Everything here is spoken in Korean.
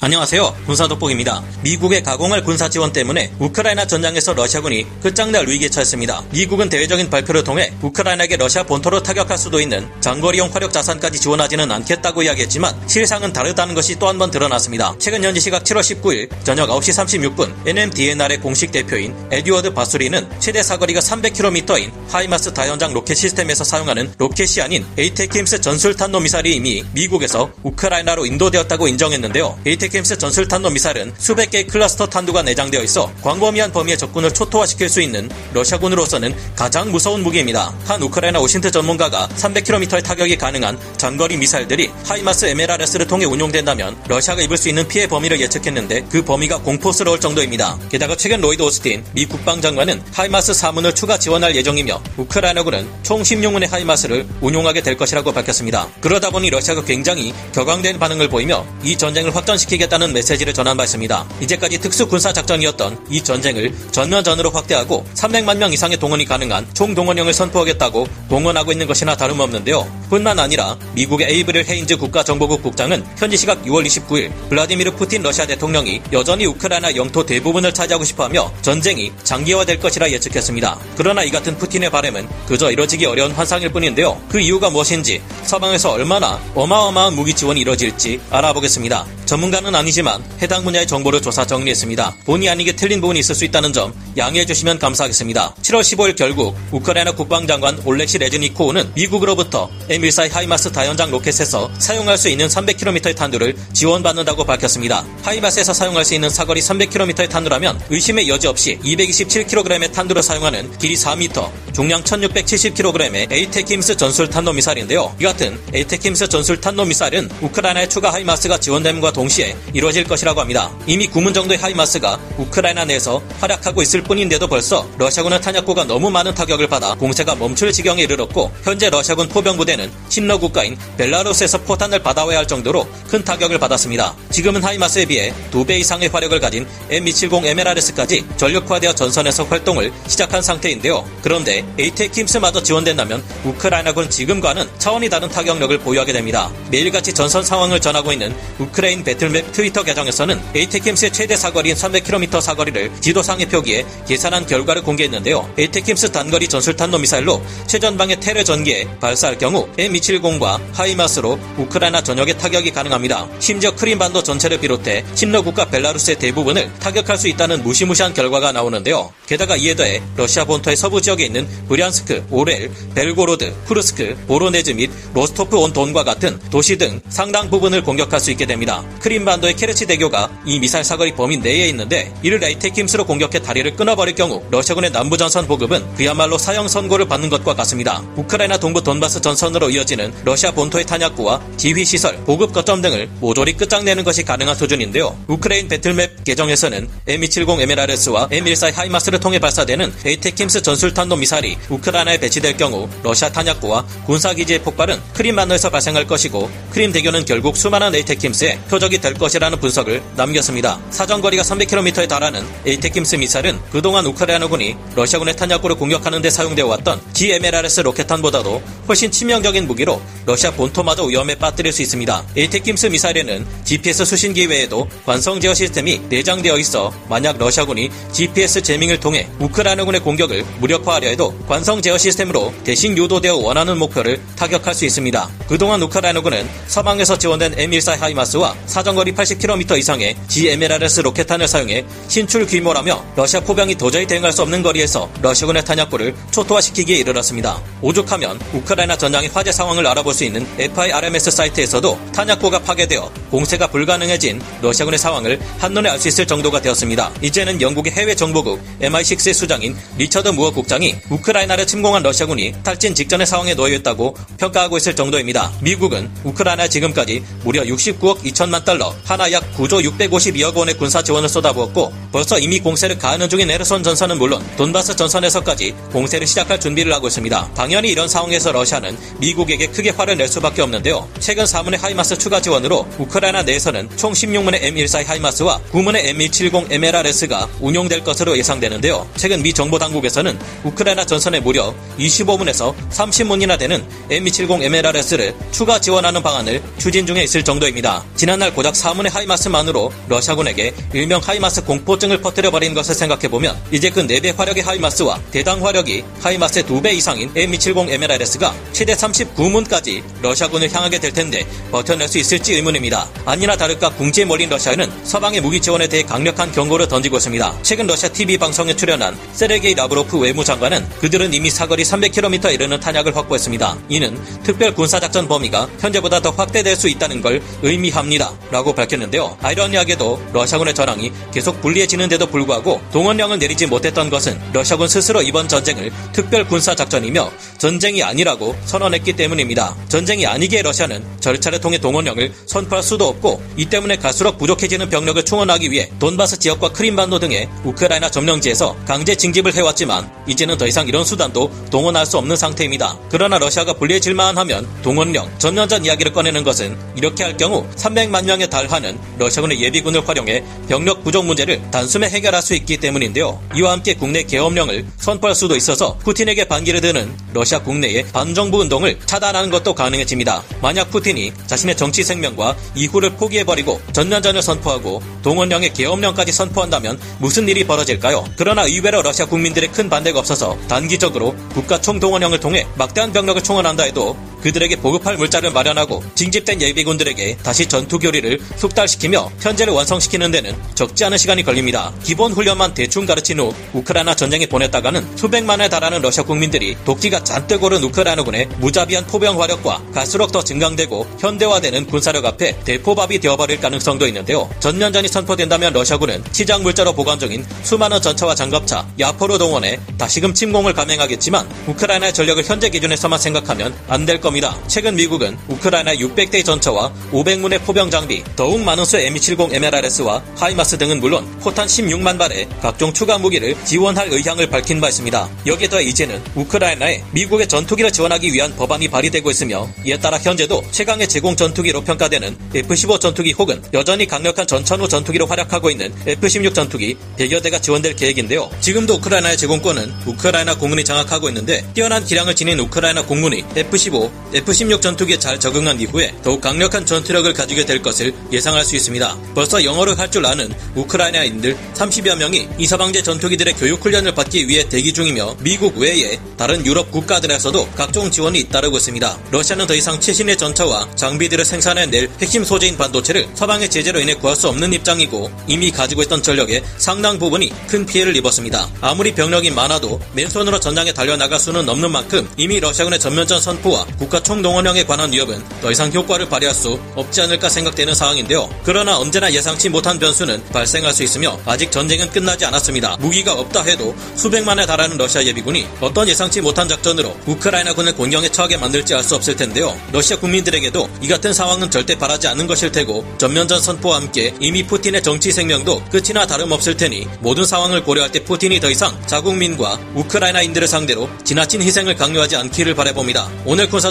안녕하세요. 군사돋보기입니다. 미국의 가공할 군사 지원 때문에 우크라이나 전장에서 러시아군이 끝장날 위기에 처했습니다. 미국은 대외적인 발표를 통해 우크라이나에게 러시아 본토로 타격할 수도 있는 장거리용 화력 자산까지 지원하지는 않겠다고 이야기했지만 실상은 다르다는 것이 또 한 번 드러났습니다. 최근 현지 시각 7월 19일 저녁 9시 36분 NMDNR의 공식 대표인 에드워드 바수리는 최대 사거리가 300km인 하이마스 다연장 로켓 시스템에서 사용하는 로켓이 아닌 ATACMS 전술 탄도 미사일이 이미 미국에서 우크라이나로 인도되었다고 인정했는데요. ATACMS 전술 탄도 미사일은 수백 개의 클러스터 탄두가 내장되어 있어 광범위한 범위의 적군을 초토화시킬 수 있는 러시아군으로서는 가장 무서운 무기입니다. 한 우크라이나 오신트 전문가가 300km의 타격이 가능한 장거리 미사일들이 하이마스 MLRS를 통해 운용된다면 러시아가 입을 수 있는 피해 범위를 예측했는데 그 범위가 공포스러울 정도입니다. 게다가 최근 로이드 오스틴 미 국방장관은 하이마스 4문을 추가 지원할 예정이며 우크라이나군은 총 16문의 하이마스를 운용하게 될 것이라고 밝혔습니다. 그러다 보니 러시아가 굉장히 격앙된 반응을 보이며 이 전쟁을 확전시키기 겠다는 메시지를 전한 바 있습니다. 이제까지 특수군사작전이었던 이 전쟁을 전면전으로 확대하고 300만 명 이상의 동원이 가능한 총동원령을 선포하겠다고 공언하고 있는 것이나 다름없는데요. 뿐만 아니라 미국의 에이브릴 헤인즈 국가정보국 국장은 현지 시각 6월 29일 블라디미르 푸틴 러시아 대통령이 여전히 우크라이나 영토 대부분을 차지하고 싶어하며 전쟁이 장기화될 것이라 예측했습니다. 그러나 이 같은 푸틴의 바람은 그저 이뤄지기 어려운 환상일 뿐인데요. 그 이유가 무엇인지 서방에서 얼마나 어마어마한 무기 지원이 이뤄질지 알아보겠습니다. 전문가는 아니지만 해당 분야의 정보를 조사 정리했습니다. 본의 아니게 틀린 부분이 있을 수 있다는 점 양해해 주시면 감사하겠습니다. 7월 15일 결국 우크라이나 국방장관 올렉시 레즈니코우는 미국으로부터 M14 하이마스 다연장 로켓에서 사용할 수 있는 300km의 탄두를 지원받는다고 밝혔습니다. 하이마스에서 사용할 수 있는 사거리 300km의 탄두라면 의심의 여지 없이 227kg의 탄두를 사용하는 길이 4m, 중량 1670kg의 에이테킴스 전술 탄도 미사일인데요. 이 같은 에이테킴스 전술 탄도 미사일은 우크라이나의 추가 하이마스가 지원됨과 동시에 이루어질 것이라고 합니다. 이미 9문 정도의 하이마스가 우크라이나 내에서 활약하고 있을 뿐인데도 벌써 러시아군의 탄약고가 너무 많은 타격을 받아 공세가 멈출 지경에 이르렀고 현재 러시아군 포병부대는 친러 국가인 벨라루스에서 포탄을 받아와야 할 정도로 큰 타격을 받았습니다. 지금은 하이마스에 비해 2배 이상의 화력을 가진 M270 MLRS까지 전력화되어 전선에서 활동을 시작한 상태인데요. 그런데 ATACMS마저 지원된다면 우크라이나군 지금과는 차원이 다른 타격력을 보유하게 됩니다. 매일같이 전선 상황을 전하고 있는 우크라인 배틀맵 트위터 계정에서는 ATACMS의 최대 사거리인 300km 사거리를 지도상의 표기에 계산한 결과를 공개했는데요. ATACMS 단거리 전술탄도 미사일로 최전방의 테레 전기에 발사할 경우 M270과 하이마스로 우크라이나 전역에 타격이 가능합니다. 심지어 크림반도 전체를 비롯해 친러 국가 벨라루스의 대부분을 타격할 수 있다는 무시무시한 결과가 나오는데요. 게다가 이에 더해 러시아 본토의 서부 지역에 있는 브리안스크, 오렐, 벨고로드, 쿠르스크, 보로네즈 및 로스토프 온 돈과 같은 도시 등 상당 부분을 공격할 수 있게 됩니다. 크림반 한도의 케르치 대교가 이 미사일 사거리 범위 내에 있는데 이를 에이테킴스로 공격해 다리를 끊어버릴 경우 러시아군의 남부전선 보급은 그야말로 사형 선고를 받는 것과 같습니다. 우크라이나 동부 돈바스 전선으로 이어지는 러시아 본토의 탄약고와 지휘시설, 보급 거점 등을 모조리 끝장내는 것이 가능한 수준인데요. 우크레인 배틀맵 계정에서는 M270 MLRS와 M14 하이마스를 통해 발사되는 에이테킴스 전술탄도 미사일이 우크라이나에 배치될 경우 러시아 탄약고와 군사기지의 폭발은 크림 반도에서 발생할 것이고 크림 대교는 결국 수많은 에이테킴스의 표적이 될 것이라는 분석을 남겼습니다. 사정거리가 300km에 달하는 에이테킴스 미사일은 그동안 우크라이나군이 러시아군의 탄약고를 공격하는 데 사용되어 왔던 GMLRS 로켓탄보다도 훨씬 치명적인 무기로 러시아 본토마저 위험에 빠뜨릴 수 있습니다. 에이테킴스 미사일에는 GPS 수신기 외에도 관성 제어 시스템이 내장되어 있어 만약 러시아군이 GPS 제밍을 통해 우크라이나군의 공격을 무력화하려 해도 관성 제어 시스템으로 대신 유도되어 원하는 목표를 타격할 수 있습니다. 그동안 우크라이나군은 서방에서 지원된 M14 하이마스와 사정거리 80km 이상의 GMLRS 로켓탄을 사용해 신출 귀모라며 러시아 포병이 도저히 대응할 수 없는 거리에서 러시아군의 탄약고를 초토화시키기에 이르렀습니다. 오죽하면 우크라이나 전장의 화재 상황을 알아볼 수 있는 FIRMS 사이트에서도 탄약고가 파괴되어 공세가 불가능해진 러시아군의 상황을 한눈에 알 수 있을 정도가 되었습니다. 이제는 영국의 해외정보국 MI6의 수장인 리처드 무어 국장이 우크라이나를 침공한 러시아군이 탈진 직전의 상황에 놓여있다고 평가하고 있을 정도입니다. 미국은 우크라이나 지금까지 무려 69억 2천만 $1,000억 달러, 하나 약 9조 652억 원의 군사 지원을 쏟아부었고 벌써 이미 공세를 가하는 중인 헤르손 전선은 물론 돈바스 전선에서까지 공세를 시작할 준비를 하고 있습니다. 당연히 이런 상황에서 러시아는 미국에게 크게 화를 낼 수밖에 없는데요. 최근 4문의 하이마스 추가 지원으로 우크라이나 내에서는 총 16문의 M14 하이마스와 9문의 M270 MLRS가 운용될 것으로 예상되는데요. 최근 미 정보 당국에서는 우크라이나 전선에 무려 25문에서 30문이나 되는 M270 MLRS를 추가 지원하는 방안을 추진 중에 있을 정도입니다. 지난날 고작 4문의 하이마스만으로 러시아군에게 일명 하이마스 공포증을 퍼뜨려버린 것을 생각해보면 이제 그 4배 화력의 하이마스와 대당 화력이 하이마스의 2배 이상인 M270 MLRS가 최대 39문까지 러시아군을 향하게 될 텐데 버텨낼 수 있을지 의문입니다. 아니나 다를까 궁지에 몰린 러시아는 서방의 무기 지원에 대해 강력한 경고를 던지고 있습니다. 최근 러시아 TV 방송에 출연한 세르게이 라브로프 외무장관은 그들은 이미 사거리 300km에 이르는 탄약을 확보했습니다. 이는 특별 군사작전 범위가 현재보다 더 확대될 수 있다는 걸 의미합니다. 라고 밝혔는데요. 아이러니하게도 러시아군의 전황이 계속 불리해지는데도 불구하고 동원령을 내리지 못했던 것은 러시아군 스스로 이번 전쟁을 특별 군사작전이며 전쟁이 아니라고 선언했기 때문입니다. 전쟁이 아니기에 러시아는 절차를 통해 동원령을 선포할 수도 없고 이 때문에 갈수록 부족해지는 병력을 충원하기 위해 돈바스 지역과 크림반도 등의 우크라이나 점령지에서 강제 징집을 해왔지만 이제는 더 이상 이런 수단도 동원할 수 없는 상태입니다. 그러나 러시아가 불리해질만 하면 동원령, 전면전 이야기를 꺼내는 것은 이렇게 할 경우 300만 명에 달하는 러시아군의 예비군을 활용해 병력 부족 문제를 단숨에 해결할 수 있기 때문인데요. 이와 함께 국내 계엄령을 선포할 수도 있어서 푸틴에게 반기를 드는 러시아 국내의 반정부 운동을 차단하는 것도 가능해집니다. 만약 푸틴이 자신의 정치 생명과 이후를 포기해버리고 전면전을 선포하고 동원령의 계엄령까지 선포한다면 무슨 일이 벌어질까요? 그러나 의외로 러시아 국민들의 큰 반대가 없어서 단기적으로 국가 총동원령을 통해 막대한 병력을 총원한다 해도 그들에게 보급할 물자를 마련하고 징집된 예비군들에게 다시 전투교리를 숙달시키며 현재를 완성시키는 데는 적지 않은 시간이 걸립니다. 기본 훈련만 대충 가르친 후 우크라이나 전쟁에 보냈다가는 수백만에 달하는 러시아 국민들이 독기가 잔뜩 오른 우크라이나군의 무자비한 포병 화력과 갈수록 더 증강되고 현대화되는 군사력 앞에 대포밥이 되어버릴 가능성도 있는데요. 전면전이 선포된다면 러시아군은 시장 물자로 보관 중인 수많은 전차와 장갑차, 야포로 동원해 다시금 침공을 감행하겠지만 우크라이나의 전력을 현재 기준에서만 생각하면 안 될 겁니다. 최근 미국은 우크라이나 600대 전차와 500문의 포병 장비, 더욱 많은 수의 M270 MLRS와 하이마스 등은 물론 포탄 16만 발의 각종 추가 무기를 지원할 의향을 밝힌 바 있습니다. 여기에 더해 이제는 우크라이나에 미국의 전투기를 지원하기 위한 법안이 발의되고 있으며 이에 따라 현재도 최강의 제공 전투기로 평가되는 F-15 전투기 혹은 여전히 강력한 전천후 전투기로 활약하고 있는 F-16 전투기 100여 대가 지원될 계획인데요. 지금도 우크라이나의 제공권은 우크라이나 공군이 장악하고 있는데 뛰어난 기량을 지닌 우크라이나 공군이 F-15, F-16 전투기에 잘 적응한 이후에 더욱 강력한 전투력을 가지게 될 것을 예상할 수 있습니다. 벌써 영어를 할 줄 아는 우크라이나인들 30여 명이 이 서방제 전투기들의 교육훈련을 받기 위해 대기 중이며 미국 외에 다른 유럽 국가들에서도 각종 지원이 잇따르고 있습니다. 러시아는 더 이상 최신의 전차와 장비들을 생산해낼 핵심 소재인 반도체를 서방의 제재로 인해 구할 수 없는 입장이고 이미 가지고 있던 전력의 상당 부분이 큰 피해를 입었습니다. 아무리 병력이 많아도 맨손으로 전장에 달려나갈 수는 없는 만큼 이미 러시아군의 전면전 선포와 국가 총동원령에 관한 위협은 더 이상 효과를 발휘할 수 없지 않을까 생각되는 상황인데요. 그러나 언제나 예상치 못한 변수는 발생할 수 있으며 아직 전쟁은 끝나지 않았습니다. 무기가 없다 해도 수백만에 달하는 러시아 예비군이 어떤 예상치 못한 작전으로 우크라이나군을 곤경에 처하게 만들지 알 수 없을 텐데요. 러시아 국민들에게도 이 같은 상황은 절대 바라지 않은 것일 테고 전면전 선포와 함께 이미 푸틴의 정치 생명도 끝이나 다름없을 테니 모든 상황을 고려할 때 푸틴이 더 이상 자국민과 우크라이나인들을 상대로 지나친 희생을 강요하지 않기를 바라봅니다. 오늘